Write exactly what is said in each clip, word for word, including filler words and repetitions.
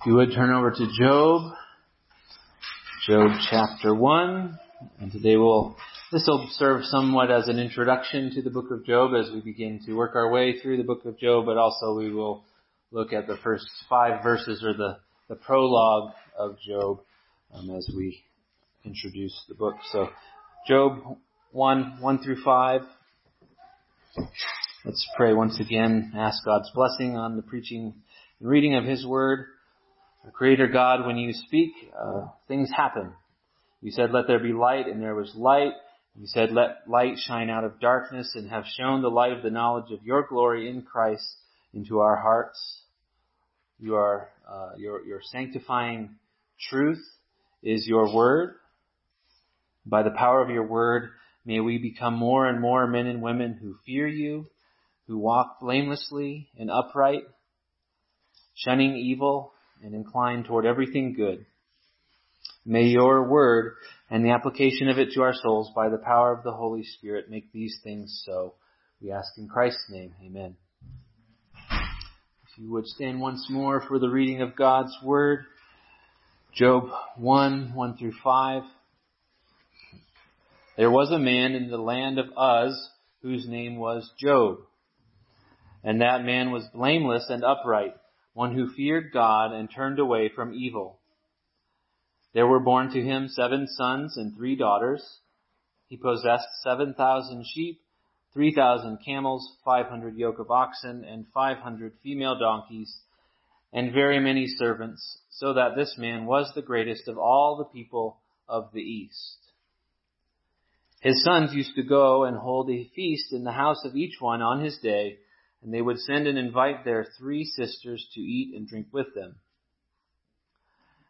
If you would turn over to Job, Job chapter one, and today we'll, this will serve somewhat as an introduction to the book of Job as we begin to work our way through the book of Job, but also we will look at the first five verses or the, the prologue of Job um, as we introduce the book. So Job one, one through five. Let's pray once again, ask God's blessing on the preaching and reading of His Word. Our Creator God, when you speak, uh, things happen. You said, let there be light, and there was light. You said, let light shine out of darkness, and have shown the light of the knowledge of your glory in Christ into our hearts. You are, uh, your, your sanctifying truth is your word. By the power of your word, may we become more and more men and women who fear you, who walk blamelessly and upright, shunning evil, and incline toward everything good. May your word and the application of it to our souls by the power of the Holy Spirit make these things so. We ask in Christ's name. Amen. If you would stand once more for the reading of God's word. Job one, one through five. There was a man in the land of Uz whose name was Job. And that man was blameless and upright, one who feared God and turned away from evil. There were born to him seven sons and three daughters. He possessed seven thousand sheep, three thousand camels, five hundred yoke of oxen, and five hundred female donkeys, and very many servants, so that this man was the greatest of all the people of the east. His sons used to go and hold a feast in the house of each one on his day, and they would send and invite their three sisters to eat and drink with them.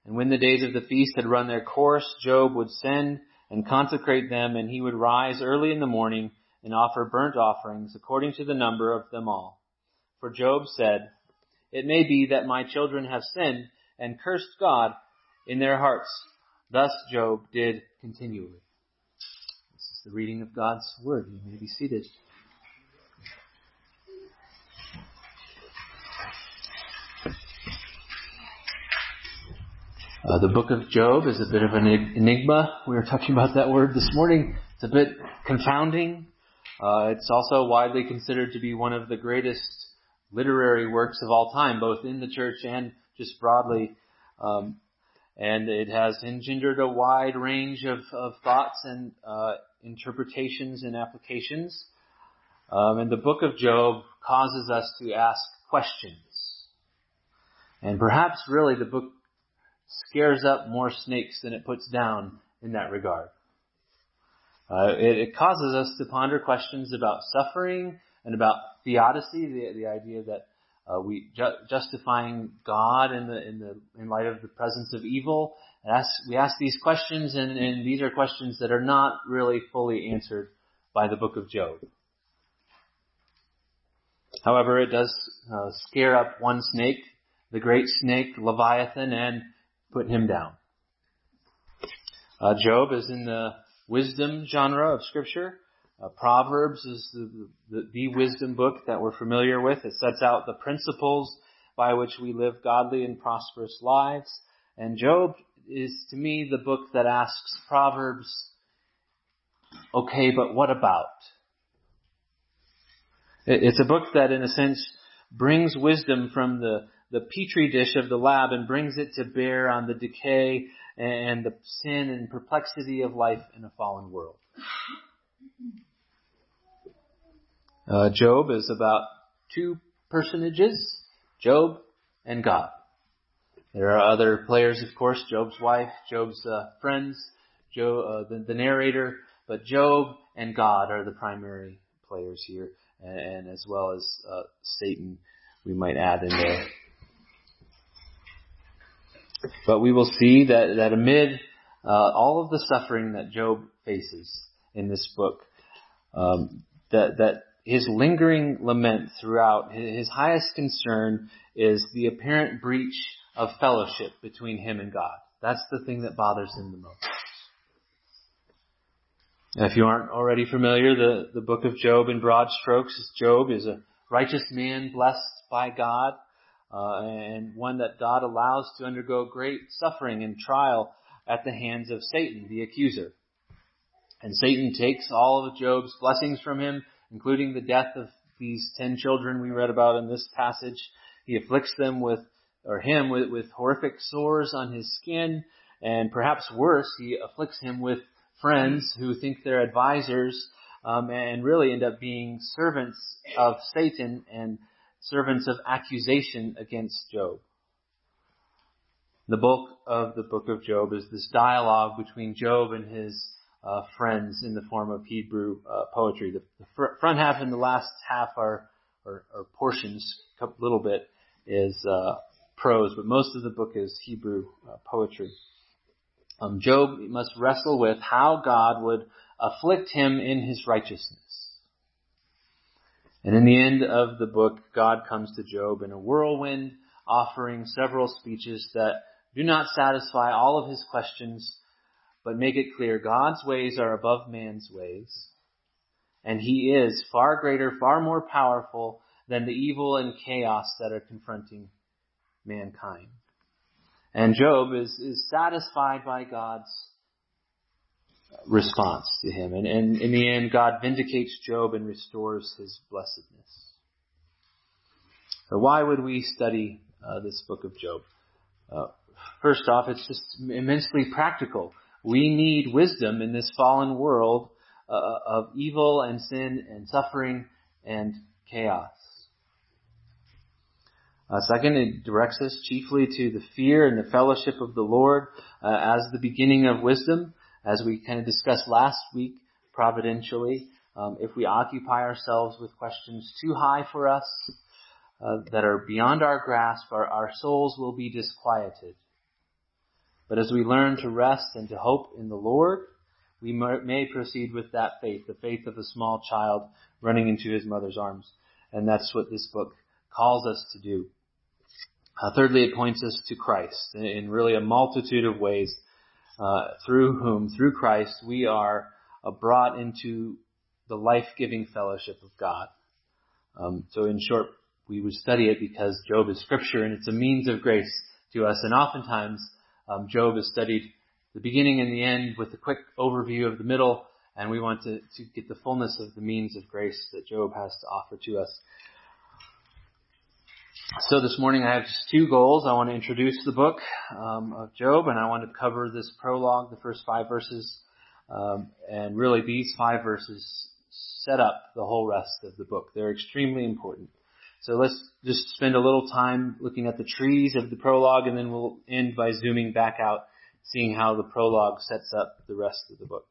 And when the days of the feast had run their course, Job would send and consecrate them, and he would rise early in the morning and offer burnt offerings according to the number of them all. For Job said, "It may be that my children have sinned and cursed God in their hearts." Thus Job did continually. This is the reading of God's word. You may be seated. Uh, the book of Job is a bit of an enigma. We were talking about that word this morning. It's a bit confounding. Uh, it's also widely considered to be one of the greatest literary works of all time, both in the church and just broadly. Um, and it has engendered a wide range of, of thoughts and uh, interpretations and applications. Um, and the book of Job causes us to ask questions. And perhaps really the book scares up more snakes than it puts down in that regard. Uh, it, it causes us to ponder questions about suffering and about theodicy, the, the idea that uh, we ju- justifying God in the in the in light of the presence of evil. And ask, we ask these questions, and, and these are questions that are not really fully answered by the book of Job. However, it does uh, scare up one snake, the great snake, Leviathan, and put him down. Uh, Job is in the wisdom genre of Scripture. Uh, Proverbs is the, the, the wisdom book that we're familiar with. It sets out the principles by which we live godly and prosperous lives. And Job is, to me, the book that asks Proverbs, okay, but what about? It, it's a book that, in a sense, brings wisdom from the the petri dish of the lab and brings it to bear on the decay and the sin and perplexity of life in a fallen world. Uh, Job is about two personages, Job and God. There are other players, of course, Job's wife, Job's uh, friends, Job, uh, the, the narrator, but Job and God are the primary players here, and, and as well as uh, Satan, we might add in there. But we will see that, that amid uh, all of the suffering that Job faces in this book, um, that, that his lingering lament throughout, his highest concern is the apparent breach of fellowship between him and God. That's the thing that bothers him the most. Now, if you aren't already familiar, the, the book of Job in broad strokes, Job is a righteous man blessed by God. uh, and one that God allows to undergo great suffering and trial at the hands of Satan, the accuser. And Satan takes all of Job's blessings from him, including the death of these ten children we read about in this passage. He afflicts them with, or him with, with horrific sores on his skin, and perhaps worse, he afflicts him with friends who think they're advisors, um, and really end up being servants of Satan and servants of accusation against Job. The bulk of the book of Job is this dialogue between Job and his Uh, friends in the form of Hebrew uh, poetry. The, the fr- front half and the last half are, or, or portions, a little bit, is uh, prose, but most of the book is Hebrew uh, poetry. Um, Job must wrestle with how God would afflict him in his righteousness. And in the end of the book, God comes to Job in a whirlwind, offering several speeches that do not satisfy all of his questions, but make it clear God's ways are above man's ways, and he is far greater, far more powerful than the evil and chaos that are confronting mankind. And Job is, is satisfied by God's response to him. And, and in the end, God vindicates Job and restores his blessedness. So why would we study uh, this book of Job? Uh, first off, it's just immensely practical. We need wisdom in this fallen world uh, of evil and sin and suffering and chaos. Uh, second, it directs us chiefly to the fear and the fellowship of the Lord uh, as the beginning of wisdom. As we kind of discussed last week, providentially, um, if we occupy ourselves with questions too high for us uh, that are beyond our grasp, our, our souls will be disquieted. But as we learn to rest and to hope in the Lord, we may proceed with that faith, the faith of a small child running into his mother's arms. And that's what this book calls us to do. Uh, thirdly, it points us to Christ in, in really a multitude of ways uh, through whom, through Christ, we are uh, brought into the life-giving fellowship of God. Um, so in short, we would study it because Job is Scripture and it's a means of grace to us. And oftentimes, Um, Job has studied the beginning and the end with a quick overview of the middle, and we want to, to get the fullness of the means of grace that Job has to offer to us. So this morning I have just two goals. I want to introduce the book um, of Job, and I want to cover this prologue, the first five verses, um, and really these five verses set up the whole rest of the book. They're extremely important. So let's just spend a little time looking at the trees of the prologue, and then we'll end by zooming back out, seeing how the prologue sets up the rest of the book.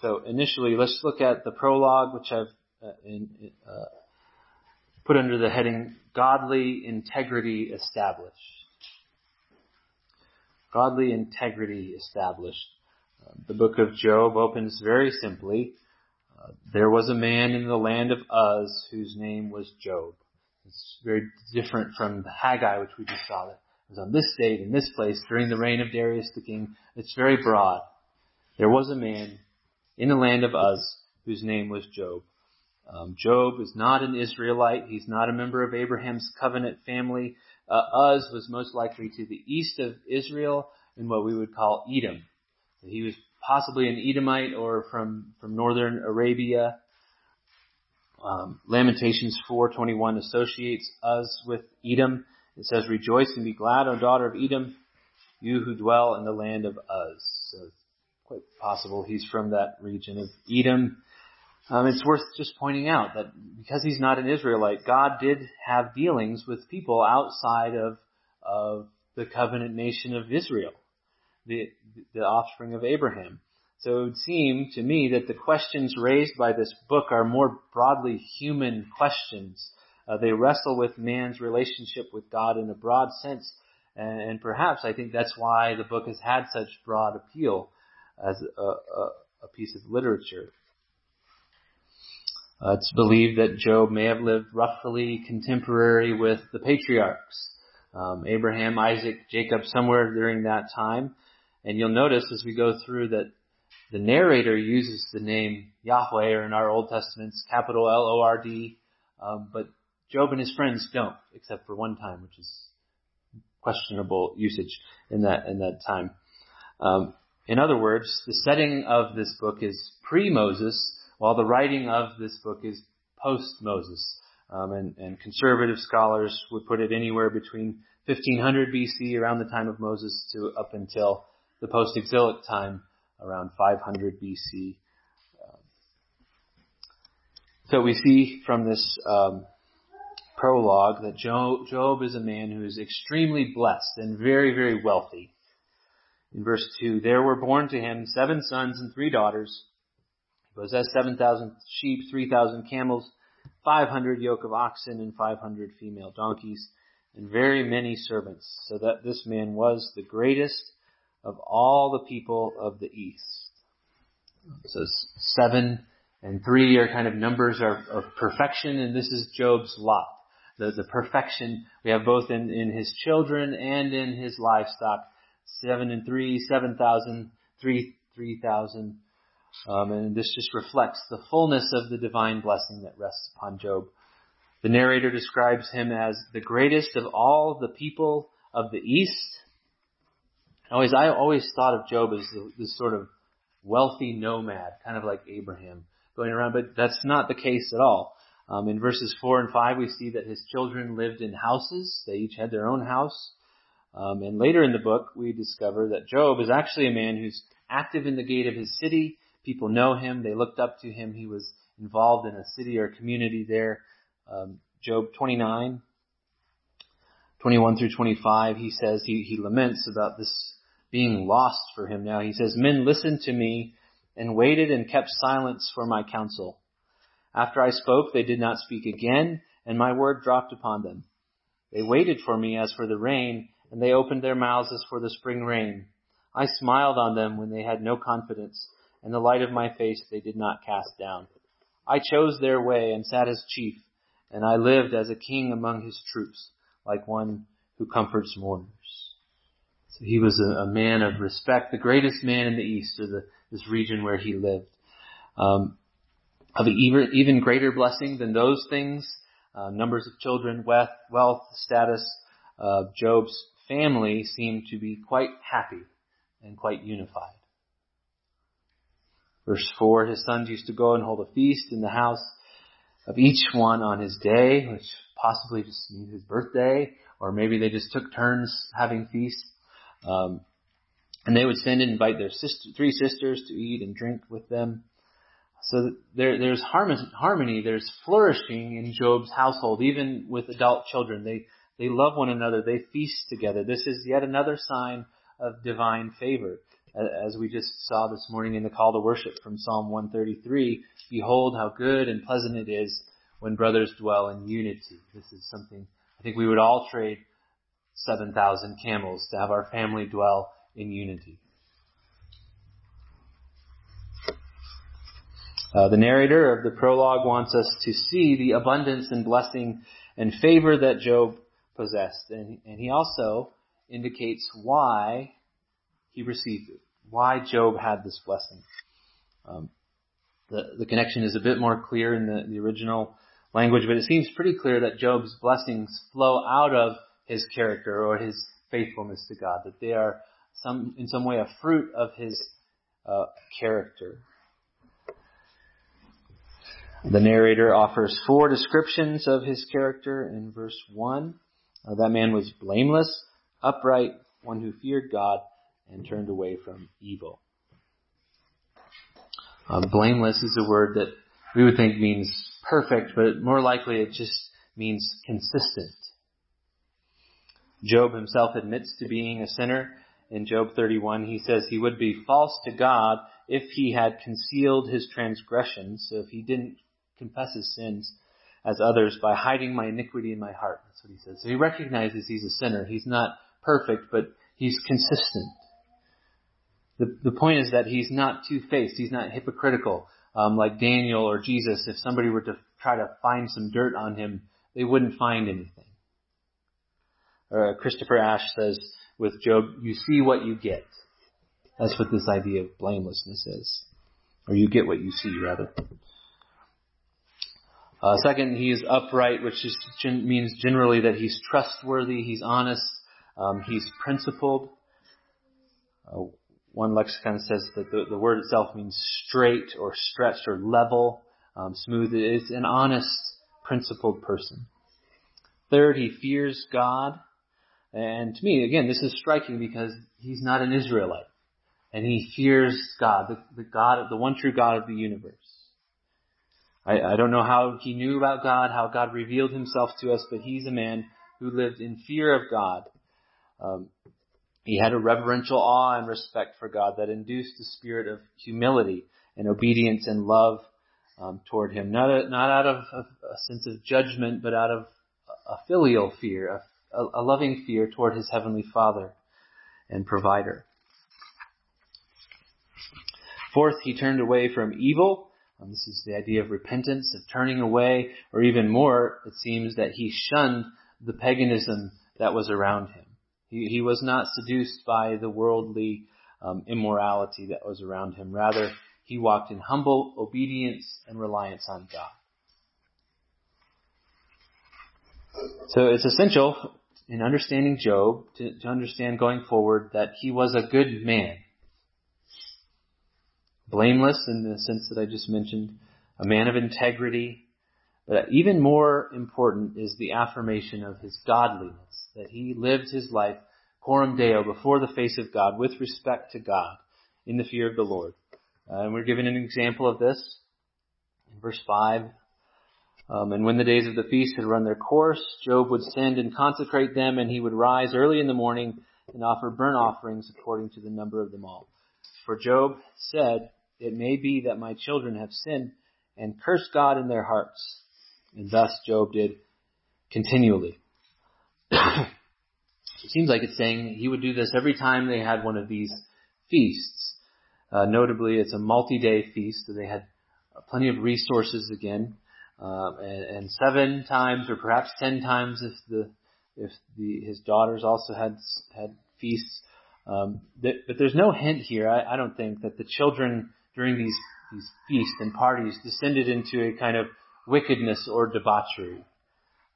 So initially, let's look at the prologue, which I've uh, in, uh, put under the heading, Godly Integrity Established. Godly Integrity Established. Uh, the book of Job opens very simply. There was a man in the land of Uz whose name was Job. It's very different from the Haggai, which we just saw. That it was on this date, in this place, during the reign of Darius the king. It's very broad. There was a man in the land of Uz whose name was Job. Um, Job is not an Israelite. He's not a member of Abraham's covenant family. Uh, Uz was most likely to the east of Israel in what we would call Edom. He was possibly an Edomite or from, from northern Arabia. Um, Lamentations four twenty-one associates us with Edom. It says, "Rejoice and be glad, O daughter of Edom, you who dwell in the land of Uz." So it's quite possible he's from that region of Edom. Um, it's worth just pointing out that because he's not an Israelite, God did have dealings with people outside of, of the covenant nation of Israel, the the offspring of Abraham. So it would seem to me that the questions raised by this book are more broadly human questions. Uh, they wrestle with man's relationship with God in a broad sense, and, and perhaps I think that's why the book has had such broad appeal as a, a, a piece of literature. Uh, it's believed that Job may have lived roughly contemporary with the patriarchs, um, Abraham, Isaac, Jacob, somewhere during that time. And you'll notice as we go through that the narrator uses the name Yahweh, or in our Old Testaments, capital L O R D, um, but Job and his friends don't, except for one time, which is questionable usage in that in that time. Um, in other words, the setting of this book is pre-Moses, while the writing of this book is post-Moses. Um, and, and conservative scholars would put it anywhere between fifteen hundred B C, around the time of Moses, to up until the post-exilic time, around five hundred B C. Um, so we see from this um, prologue that Job, Job is a man who is extremely blessed and very, very wealthy. In verse two, there were born to him seven sons and three daughters. He possessed seven thousand sheep, three thousand camels, five hundred yoke of oxen, and five hundred female donkeys, and very many servants, so that this man was the greatest of all the people of the East. So seven and three are kind of numbers of, of perfection, and this is Job's lot. The, the perfection we have both in, in his children and in his livestock. Seven and three, seven thousand, three, three thousand. Um, and this just reflects the fullness of the divine blessing that rests upon Job. The narrator describes him as the greatest of all the people of the East. Always, I always thought of Job as this sort of wealthy nomad, kind of like Abraham, going around, but that's not the case at all. Um, in verses four and five, we see that his children lived in houses. They each had their own house. Um, and later in the book, we discover that Job is actually a man who's active in the gate of his city. People know him. They looked up to him. He was involved in a city or community there. Um, Job twenty-nine, twenty-one through twenty-five, he says, he, he laments about this being lost for him now. He says, men listened to me and waited and kept silence for my counsel. After I spoke, they did not speak again, and my word dropped upon them. They waited for me as for the rain, and they opened their mouths as for the spring rain. I smiled on them when they had no confidence, and the light of my face they did not cast down. I chose their way and sat as chief, and I lived as a king among his troops, like one who comforts mourners. So he was a, a man of respect, the greatest man in the East, or the, this region where he lived. Um, of an even, even greater blessing than those things, uh, numbers of children, wealth, wealth status, uh, Job's family seemed to be quite happy and quite unified. Verse four, his sons used to go and hold a feast in the house of each one on his day, which possibly just means his birthday, or maybe they just took turns having feasts. Um, and they would send and invite their sister, three sisters to eat and drink with them. So there, there's harmony, there's flourishing in Job's household, even with adult children. They They love one another. They feast together. This is yet another sign of divine favor. As we just saw this morning in the call to worship from Psalm one thirty-three, behold how good and pleasant it is when brothers dwell in unity. This is something I think we would all trade seven thousand camels to have our family dwell in unity. Uh, the narrator of the prologue wants us to see the abundance and blessing and favor that Job possessed. And, and he also indicates why he received it, why Job had this blessing. Um, the, the connection is a bit more clear in the, the original language, but it seems pretty clear that Job's blessings flow out of his character or his faithfulness to God, that they are some in some way a fruit of his uh, character. The narrator offers four descriptions of his character in verse one. Uh, that man was blameless, upright, one who feared God, and turned away from evil. Uh, blameless is a word that we would think means perfect, but more likely it just means consistent. Job himself admits to being a sinner. In Job thirty-one, he says he would be false to God if he had concealed his transgressions, so if he didn't confess his sins as others, by hiding my iniquity in my heart. That's what he says. So he recognizes he's a sinner. He's not perfect, but he's consistent. The, the point is that he's not two-faced. He's not hypocritical, um, like Daniel or Jesus. If somebody were to try to find some dirt on him, they wouldn't find anything. Or Christopher Ash says with Job, you see what you get. That's what this idea of blamelessness is. Or you get what you see, rather. Uh, second, he is upright, which is, means generally that he's trustworthy, he's honest, um, he's principled. Uh, one lexicon says that the, the word itself means straight or stretched or level, um, smooth. It's an honest, principled person. Third, he fears God. And to me, again, this is striking because he's not an Israelite. And he fears God, the, the God, the one true God of the universe. I, I don't know how he knew about God, how God revealed himself to us, but he's a man who lived in fear of God. Um, he had a reverential awe and respect for God that induced a spirit of humility and obedience and love um, toward him. Not a, not out of a, a sense of judgment, but out of a filial fear, a, a loving fear toward his heavenly Father and provider. Fourth, he turned away from evil. Um, this is the idea of repentance, of turning away, or even more, it seems that he shunned the paganism that was around him. He, he was not seduced by the worldly um, immorality that was around him. Rather, he walked in humble obedience and reliance on God. So it's essential in understanding Job to, to understand going forward that he was a good man. Blameless in the sense that I just mentioned, a man of integrity. But even more important is the affirmation of his godliness, that he lived his life coram Deo, before the face of God, with respect to God, in the fear of the Lord. Uh, and we're given an example of this in verse five. Um, and when the days of the feast had run their course, Job would send and consecrate them, and he would rise early in the morning and offer burnt offerings according to the number of them all. For Job said, "It may be that my children have sinned and cursed God in their hearts." And thus Job did continually. It seems like it's saying he would do this every time they had one of these feasts. Uh, notably, it's a multi-day feast, so they had plenty of resources again. Uh, and, and seven times or perhaps ten times if the if the his daughters also had had feasts. Um, th- but there's no hint here, I, I don't think, that the children during these, these feasts and parties descended into a kind of wickedness or debauchery.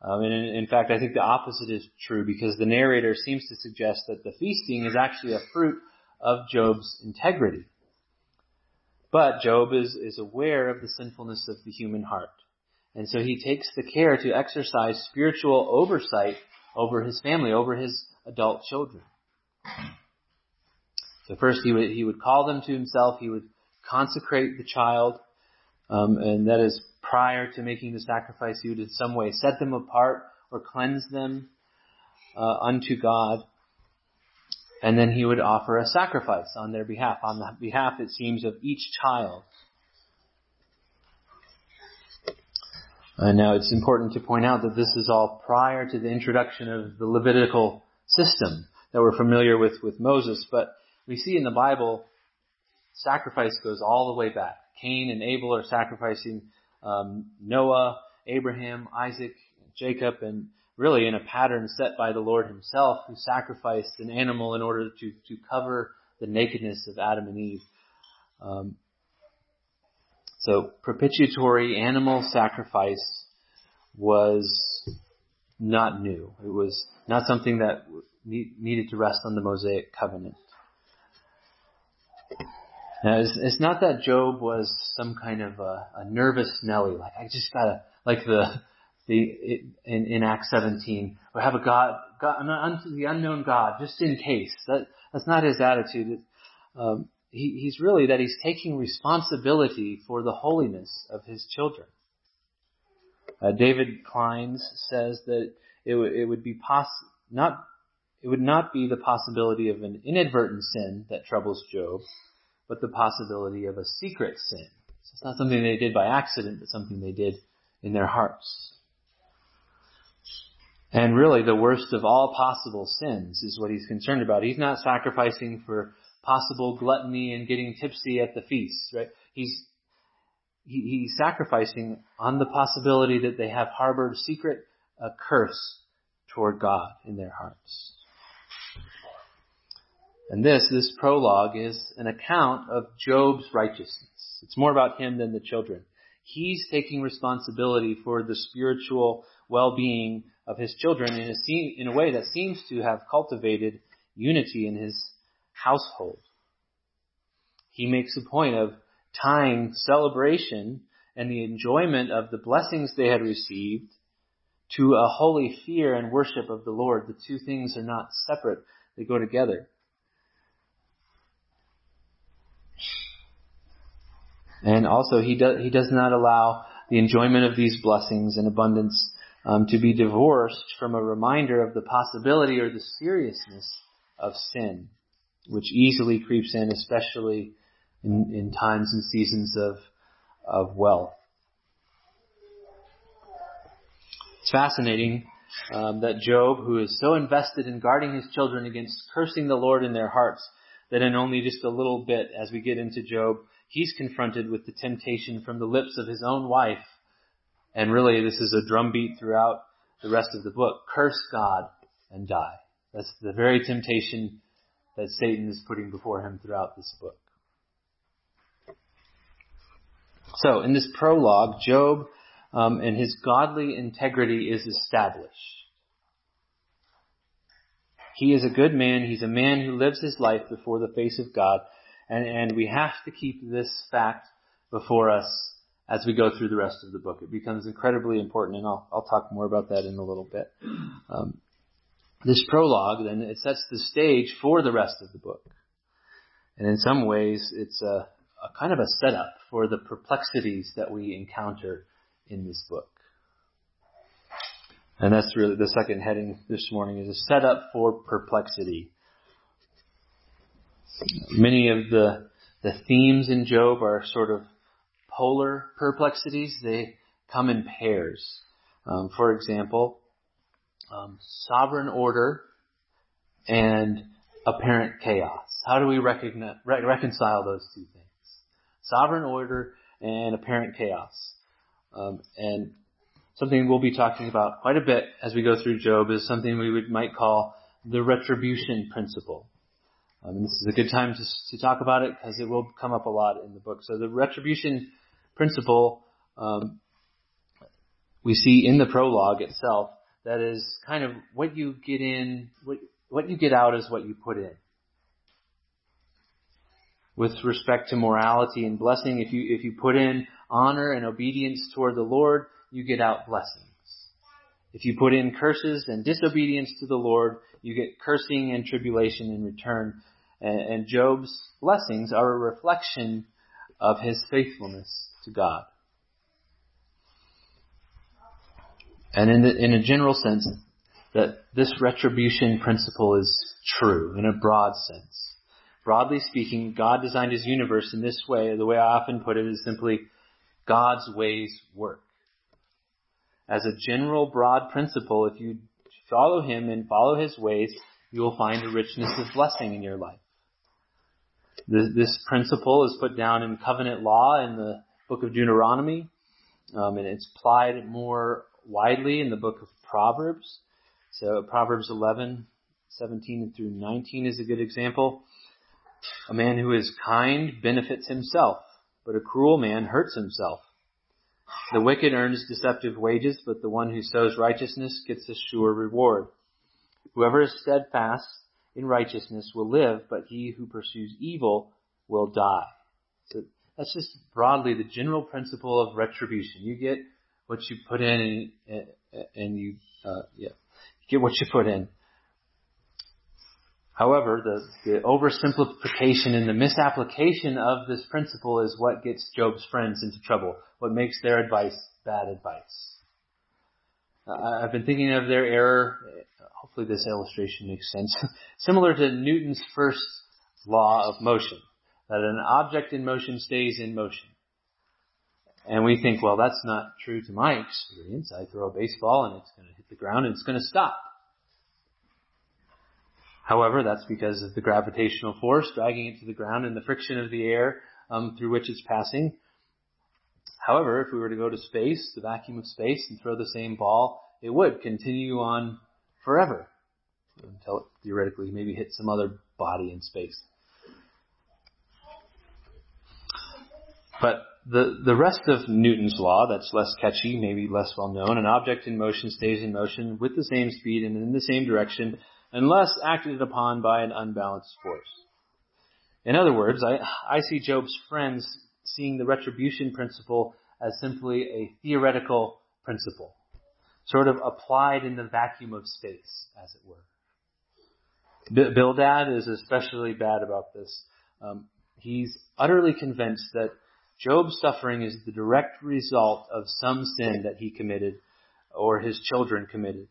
Um, and in, in fact, I think the opposite is true, because the narrator seems to suggest that the feasting is actually a fruit of Job's integrity. But Job is, is aware of the sinfulness of the human heart. And so he takes the care to exercise spiritual oversight over his family, over his adult children. So first he would, he would call them to himself, he would consecrate the child, um, and that is prior to making the sacrifice, he would in some way set them apart or cleanse them uh, unto God, and then he would offer a sacrifice on their behalf, on the behalf, it seems, of each child. And now it's important to point out that this is all prior to the introduction of the Levitical system that we're familiar with with Moses, but we see in the Bible, sacrifice goes all the way back. Cain and Abel are sacrificing um, Noah, Abraham, Isaac, Jacob, and really in a pattern set by the Lord himself, who sacrificed an animal in order to, to cover the nakedness of Adam and Eve. Um, so propitiatory animal sacrifice was not new. It was not something that need, needed to rest on the Mosaic covenant. Now, it's, it's not that Job was some kind of a, a nervous Nelly, like I just gotta, like the the it, in, in Acts seventeen, or have a God, God the unknown God, just in case. That that's not his attitude. It, um, he, he's really that he's taking responsibility for the holiness of his children. Uh, David Clines says that it w- it would be poss not. It would not be the possibility of an inadvertent sin that troubles Job, but the possibility of a secret sin. So it's not something they did by accident, but something they did in their hearts. And really, the worst of all possible sins is what he's concerned about. He's not sacrificing for possible gluttony and getting tipsy at the feast, right? He's he, he's sacrificing on the possibility that they have harbored a secret a curse toward God in their hearts. And this, this prologue is an account of Job's righteousness. It's more about him than the children. he's taking responsibility for the spiritual well-being of his children in a, in a way that seems to have cultivated unity in his household. He makes a point of tying celebration and the enjoyment of the blessings they had received to a holy fear and worship of the Lord. The two things are not separate. They go together. And also, he does, he does not allow the enjoyment of these blessings in abundance um, to be divorced from a reminder of the possibility or the seriousness of sin, which easily creeps in, especially in, in times and seasons of, of wealth. It's fascinating um, that Job, who is so invested in guarding his children against cursing the Lord in their hearts, that in only just a little bit, as we get into Job, he's confronted with the temptation from the lips of his own wife. And really, this is a drumbeat throughout the rest of the book. Curse God and die. That's the very temptation that Satan is putting before him throughout this book. So, in this prologue, Job um, and his godly integrity is established. He is a good man. He's a man who lives his life before the face of God. And, and we have to keep this fact before us as we go through the rest of the book. It becomes incredibly important, and I'll, I'll talk more about that in a little bit. Um, this prologue, then, it sets the stage for the rest of the book. And in some ways, it's a, a kind of a setup for the perplexities that we encounter in this book. And that's really the second heading this morning, is a setup for perplexity. Many of the the themes in Job are sort of polar perplexities. They come in pairs. Um, for example, um, sovereign order and apparent chaos. How do we recognize, re- reconcile those two things? Sovereign order and apparent chaos. Um, and something we'll be talking about quite a bit as we go through Job is something we would might call the retribution principle. Um, and this is a good time to, to talk about it because it will come up a lot in the book. So the retribution principle um, we see in the prologue itself, that is kind of what you get in, what, what you get out is what you put in. With respect to morality and blessing, if you if you put in honor and obedience toward the Lord, you get out blessings. If you put in curses and disobedience to the Lord, you get cursing and tribulation in return. And, and Job's blessings are a reflection of his faithfulness to God. And in, the, in a general sense, that this retribution principle is true in a broad sense. Broadly speaking, God designed his universe in this way. The way I often put it is simply God's ways work. As a general, broad principle, if you follow him and follow his ways, you will find a richness of blessing in your life. This principle is put down in covenant law in the book of Deuteronomy, um, and it's applied more widely in the book of Proverbs. So Proverbs eleven, seventeen through nineteen is a good example. A man who is kind benefits himself, but a cruel man hurts himself. The wicked earns deceptive wages, but the one who sows righteousness gets a sure reward. Whoever is steadfast in righteousness will live, but he who pursues evil will die. So that's just broadly the general principle of retribution. You get what you put in, and, and you uh, yeah, you get what you put in. However, the, the oversimplification and the misapplication of this principle is what gets Job's friends into trouble, what makes their advice bad advice. Uh, I've been thinking of their error. Hopefully this illustration makes sense. Similar to Newton's first law of motion, that an object in motion stays in motion. And we think, well, that's not true to my experience. I throw a baseball and it's going to hit the ground and it's going to stop. However, that's because of the gravitational force dragging it to the ground and the friction of the air um, through which it's passing. However, if we were to go to space, the vacuum of space, and throw the same ball, it would continue on forever until it theoretically maybe hit some other body in space. But the, the rest of Newton's law, that's less catchy, maybe less well known, an object in motion stays in motion with the same speed and in the same direction unless acted upon by an unbalanced force. In other words, I, I see Job's friends seeing the retribution principle as simply a theoretical principle, sort of applied in the vacuum of space, as it were. B- Bildad is especially bad about this. Um, he's utterly convinced that Job's suffering is the direct result of some sin that he committed or his children committed.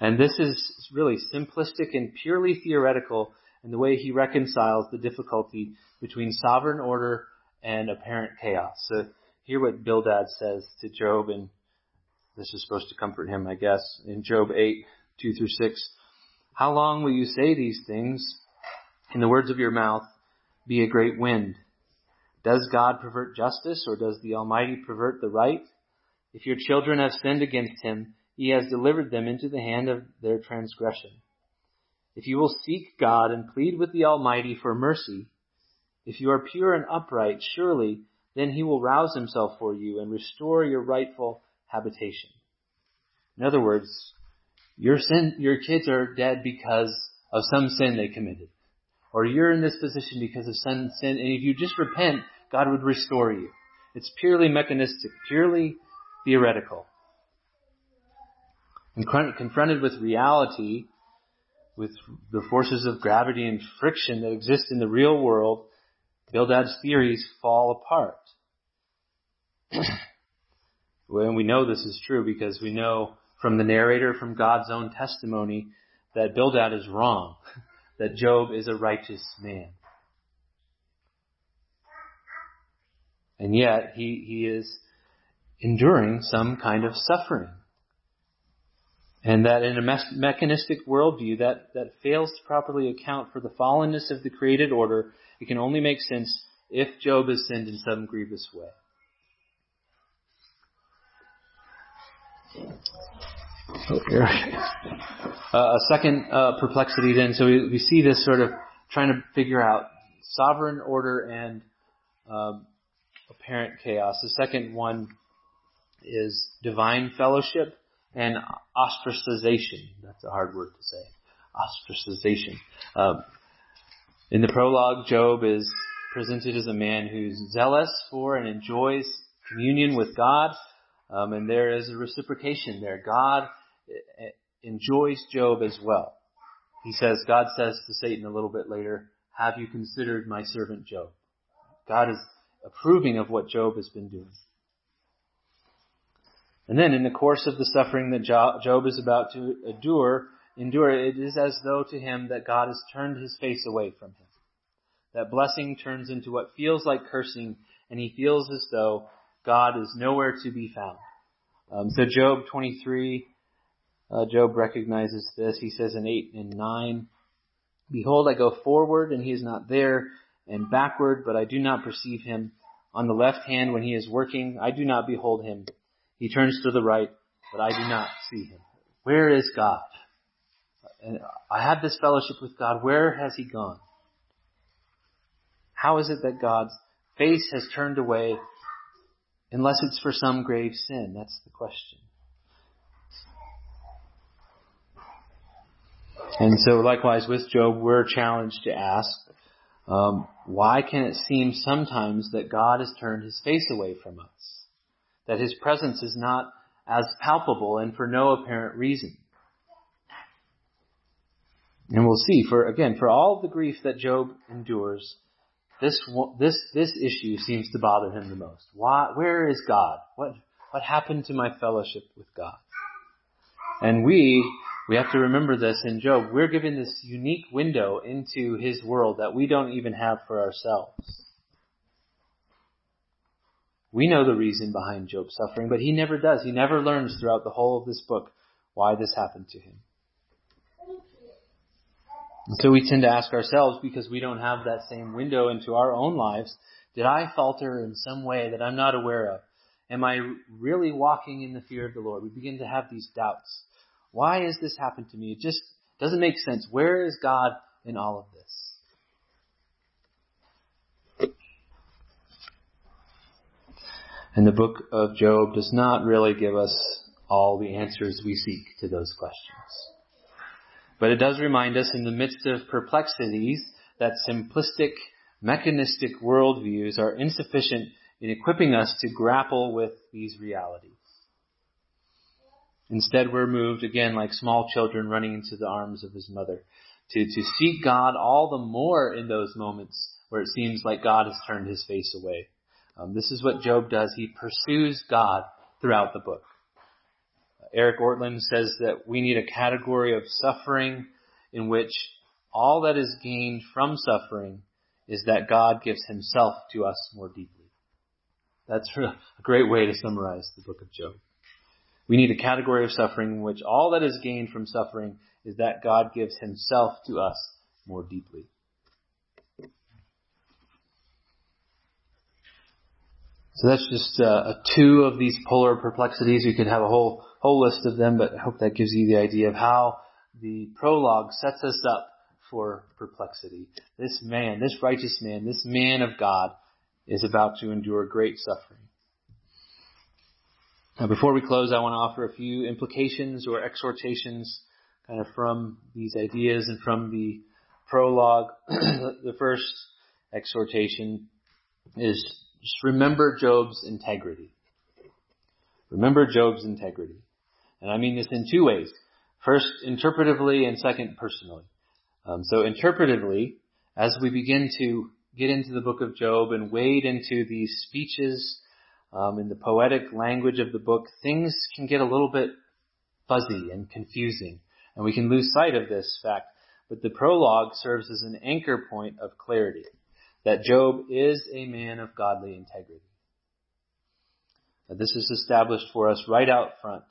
And this is really simplistic and purely theoretical in the way he reconciles the difficulty between sovereign order and apparent chaos. So hear what Bildad says to Job, and this is supposed to comfort him, I guess, in Job eight, two through six. How long will you say these things? In the words of your mouth, be a great wind. Does God pervert justice, or does the Almighty pervert the right? If your children have sinned against him, he has delivered them into the hand of their transgression. If you will seek God and plead with the Almighty for mercy, if you are pure and upright, surely then he will rouse himself for you and restore your rightful habitation. In other words, your sin, your kids are dead because of some sin they committed. Or you're in this position because of some sin, and if you just repent, God would restore you. It's purely mechanistic, purely theoretical. And confronted with reality, with the forces of gravity and friction that exist in the real world, Bildad's theories fall apart. And we know this is true because we know from the narrator, from God's own testimony, that Bildad is wrong, that Job is a righteous man. And yet he, he is enduring some kind of suffering. And that in a me- mechanistic worldview that, that fails to properly account for the fallenness of the created order, it can only make sense if Job has sinned in some grievous way. Oh, Eric. Uh, a second uh, perplexity then. So we, we see this sort of trying to figure out sovereign order and um, apparent chaos. The second one is divine fellowship and ostracization. That's a hard word to say. Ostracization. Um, in the prologue, Job is presented as a man who's zealous for and enjoys communion with God. Um, and there is a reciprocation there. God enjoys Job as well. He says, God says to Satan a little bit later, have you considered my servant Job? God is approving of what Job has been doing. And then in the course of the suffering that Job is about to endure, endure, it is as though to him that God has turned his face away from him. That blessing turns into what feels like cursing, and he feels as though God is nowhere to be found. Um, so Job twenty-three, uh, Job recognizes this. He says in eight and nine, behold, I go forward, and he is not there, and backward, but I do not perceive him. On the left hand, when he is working, I do not behold him. He turns to the right, but I do not see him. Where is God? And I have this fellowship with God. Where has he gone? How is it that God's face has turned away unless it's for some grave sin? That's the question. And so likewise with Job, we're challenged to ask, um, why can it seem sometimes that God has turned his face away from us? That his presence is not as palpable and for no apparent reason. And we'll see, for again, for all the grief that Job endures, this this this issue seems to bother him the most. Why? Where is God? What what happened to my fellowship with God? And we we have to remember this in Job. We're given this unique window into his world that we don't even have for ourselves. We know the reason behind Job's suffering, but he never does. He never learns throughout the whole of this book why this happened to him. And so we tend to ask ourselves, because we don't have that same window into our own lives, did I falter in some way that I'm not aware of? Am I really walking in the fear of the Lord? We begin to have these doubts. Why has this happened to me? It just doesn't make sense. Where is God in all of this? And the book of Job does not really give us all the answers we seek to those questions. But it does remind us in the midst of perplexities that simplistic, mechanistic worldviews are insufficient in equipping us to grapple with these realities. Instead, we're moved, again, like small children running into the arms of his mother, to, to seek God all the more in those moments where it seems like God has turned his face away. Um, this is what Job does. He pursues God throughout the book. Eric Ortlund says that we need a category of suffering in which all that is gained from suffering is that God gives himself to us more deeply. That's a great way to summarize the book of Job. We need a category of suffering in which all that is gained from suffering is that God gives himself to us more deeply. So that's just uh, two of these polar perplexities. You could have a whole whole list of them, but I hope that gives you the idea of how the prologue sets us up for perplexity. This man, this righteous man, this man of God is about to endure great suffering. Now, before we close, I want to offer a few implications or exhortations kind of from these ideas and from the prologue. The first exhortation is just remember Job's integrity. Remember Job's integrity. And I mean this in two ways. First, interpretively, and second, personally. Um, so interpretively, as we begin to get into the book of Job and wade into these speeches um, in the poetic language of the book, things can get a little bit fuzzy and confusing, and we can lose sight of this fact. But the prologue serves as an anchor point of clarity, that Job is a man of godly integrity. Now, this is established for us right out front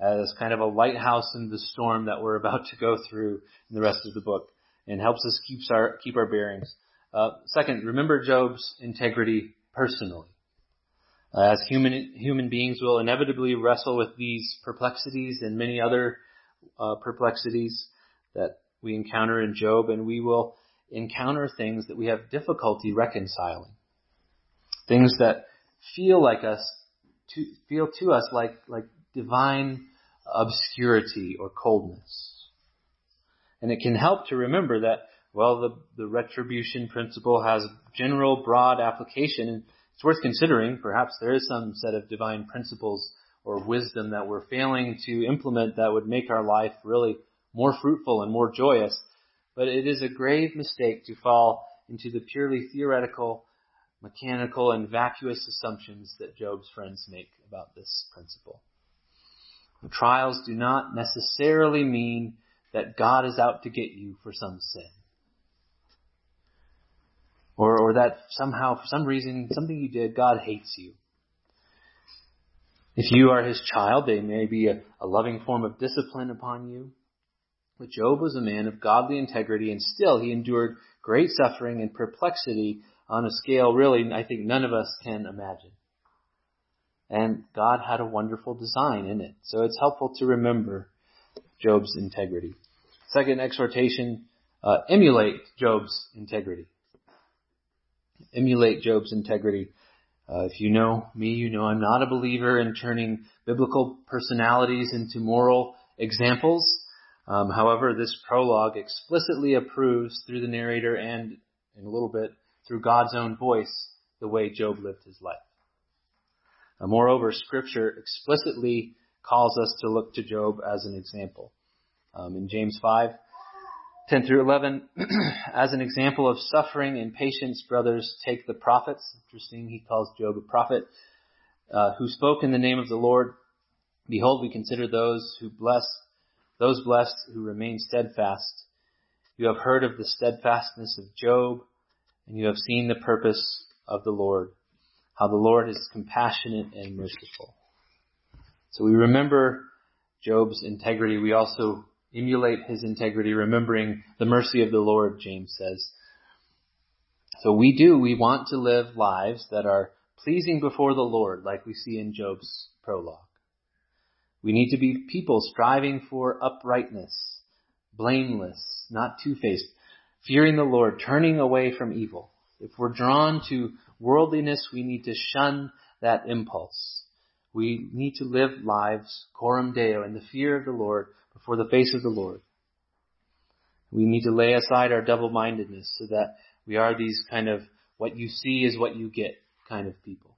as kind of a lighthouse in the storm that we're about to go through in the rest of the book, and helps us keep our, keep our bearings. Uh, second, remember Job's integrity personally. Uh, as human, human beings will inevitably wrestle with these perplexities and many other uh, perplexities that we encounter in Job, and we will encounter things that we have difficulty reconciling. Things that feel like us, to, feel to us like, like divine obscurity or coldness. And it can help to remember that, well, the, the retribution principle has general, broad application, and it's worth considering. Perhaps there is some set of divine principles or wisdom that we're failing to implement that would make our life really more fruitful and more joyous. But it is a grave mistake to fall into the purely theoretical, mechanical, and vacuous assumptions that Job's friends make about this principle. The trials do not necessarily mean that God is out to get you for some sin. Or, or that somehow, for some reason, something you did, God hates you. If you are his child, they may be a, a loving form of discipline upon you. But Job was a man of godly integrity, and still he endured great suffering and perplexity on a scale really I think none of us can imagine. And God had a wonderful design in it. So it's helpful to remember Job's integrity. Second exhortation, uh, emulate Job's integrity. Emulate Job's integrity. Uh, if you know me, you know I'm not a believer in turning biblical personalities into moral examples. Um, however, this prologue explicitly approves through the narrator and, in a little bit, through God's own voice, the way Job lived his life. Now, moreover, Scripture explicitly calls us to look to Job as an example. Um, in James five, ten through eleven, as an example of suffering and patience, brothers, take the prophets. Interesting, he calls Job a prophet, uh, who spoke in the name of the Lord. Behold, we consider those who bless Those blessed who remain steadfast. You have heard of the steadfastness of Job, and you have seen the purpose of the Lord, how the Lord is compassionate and merciful. So we remember Job's integrity. We also emulate his integrity, remembering the mercy of the Lord, James says. So we do. We want to live lives that are pleasing before the Lord, like we see in Job's prologue. We need to be people striving for uprightness, blameless, not two-faced, fearing the Lord, turning away from evil. If we're drawn to worldliness, we need to shun that impulse. We need to live lives coram Deo in the fear of the Lord, before the face of the Lord. We need to lay aside our double-mindedness so that we are these kind of what you see is what you get kind of people.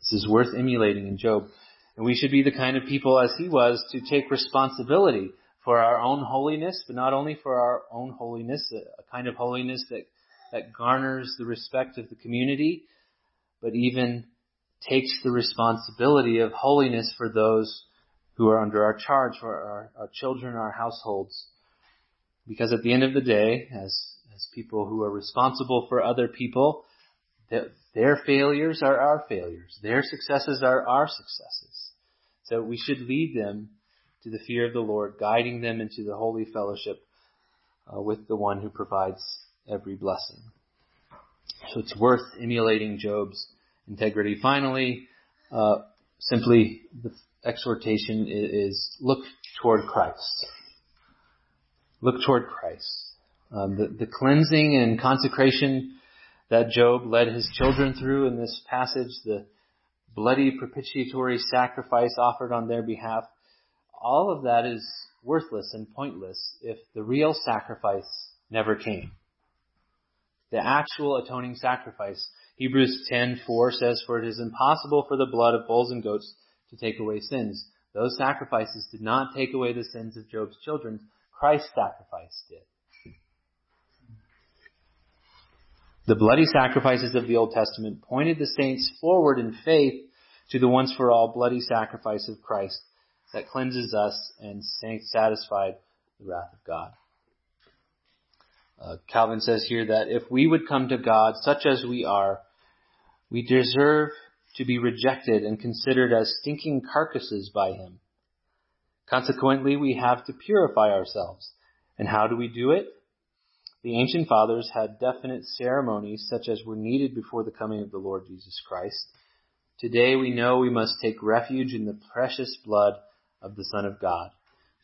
This is worth emulating in Job. And we should be the kind of people, as he was, to take responsibility for our own holiness, but not only for our own holiness, a kind of holiness that, that garners the respect of the community, but even takes the responsibility of holiness for those who are under our charge, for our, our children, our households. Because at the end of the day, as, as people who are responsible for other people, that their failures are our failures. Their successes are our successes. So we should lead them to the fear of the Lord, guiding them into the holy fellowship uh, with the one who provides every blessing. So it's worth emulating Job's integrity. Finally, uh, simply the exhortation is, is look toward Christ. Look toward Christ. Um, the, the cleansing and consecration that Job led his children through in this passage, the bloody propitiatory sacrifice offered on their behalf, all of that is worthless and pointless if the real sacrifice never came. The actual atoning sacrifice. Hebrews ten four says, "For it is impossible for the blood of bulls and goats to take away sins." Those sacrifices did not take away the sins of Job's children. Christ's sacrifice did. The bloody sacrifices of the Old Testament pointed the saints forward in faith to the once for all bloody sacrifice of Christ that cleanses us and satisfied the wrath of God. Uh, Calvin says here that if we would come to God such as we are, we deserve to be rejected and considered as stinking carcasses by him. Consequently, we have to purify ourselves. And how do we do it? The ancient fathers had definite ceremonies such as were needed before the coming of the Lord Jesus Christ. Today we know we must take refuge in the precious blood of the Son of God,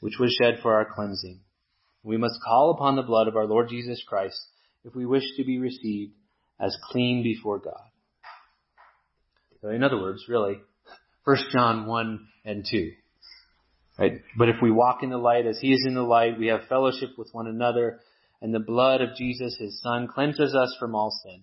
which was shed for our cleansing. We must call upon the blood of our Lord Jesus Christ if we wish to be received as clean before God. So in other words, really, First John one and two. Right? But if we walk in the light as he is in the light, we have fellowship with one another, and the blood of Jesus, his Son, cleanses us from all sin.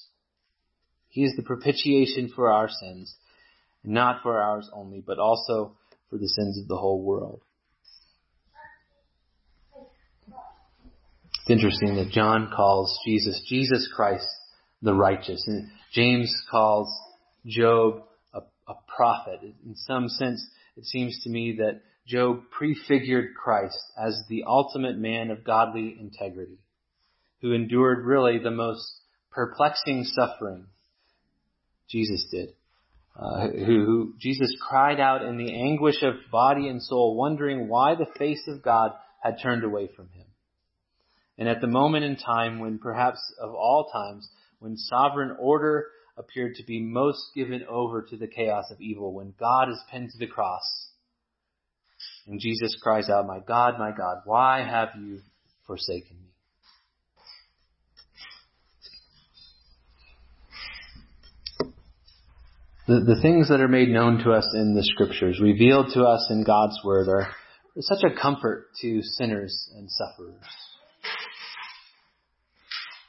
He is the propitiation for our sins, not for ours only, but also for the sins of the whole world. It's interesting that John calls Jesus, Jesus Christ, the righteous. And James calls Job a, a prophet. In some sense, it seems to me that Job prefigured Christ as the ultimate man of godly integrity, who endured really the most perplexing suffering. Jesus did. Uh, who, who Jesus cried out in the anguish of body and soul, wondering why the face of God had turned away from him. And at the moment in time when, perhaps of all times, when sovereign order appeared to be most given over to the chaos of evil, when God is pinned to the cross, and Jesus cries out, "My God, my God, why have you forsaken me?" The, the things that are made known to us in the Scriptures, revealed to us in God's Word, are such a comfort to sinners and sufferers.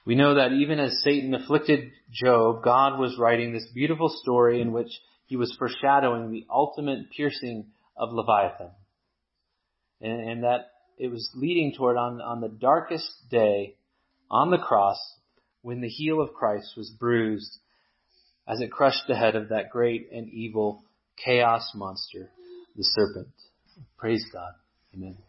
We know that even as Satan afflicted Job, God was writing this beautiful story in which he was foreshadowing the ultimate piercing of Leviathan. And, and that it was leading toward on, on the darkest day on the cross when the heel of Christ was bruised as it crushed the head of that great and evil chaos monster, the serpent. Praise God. Amen.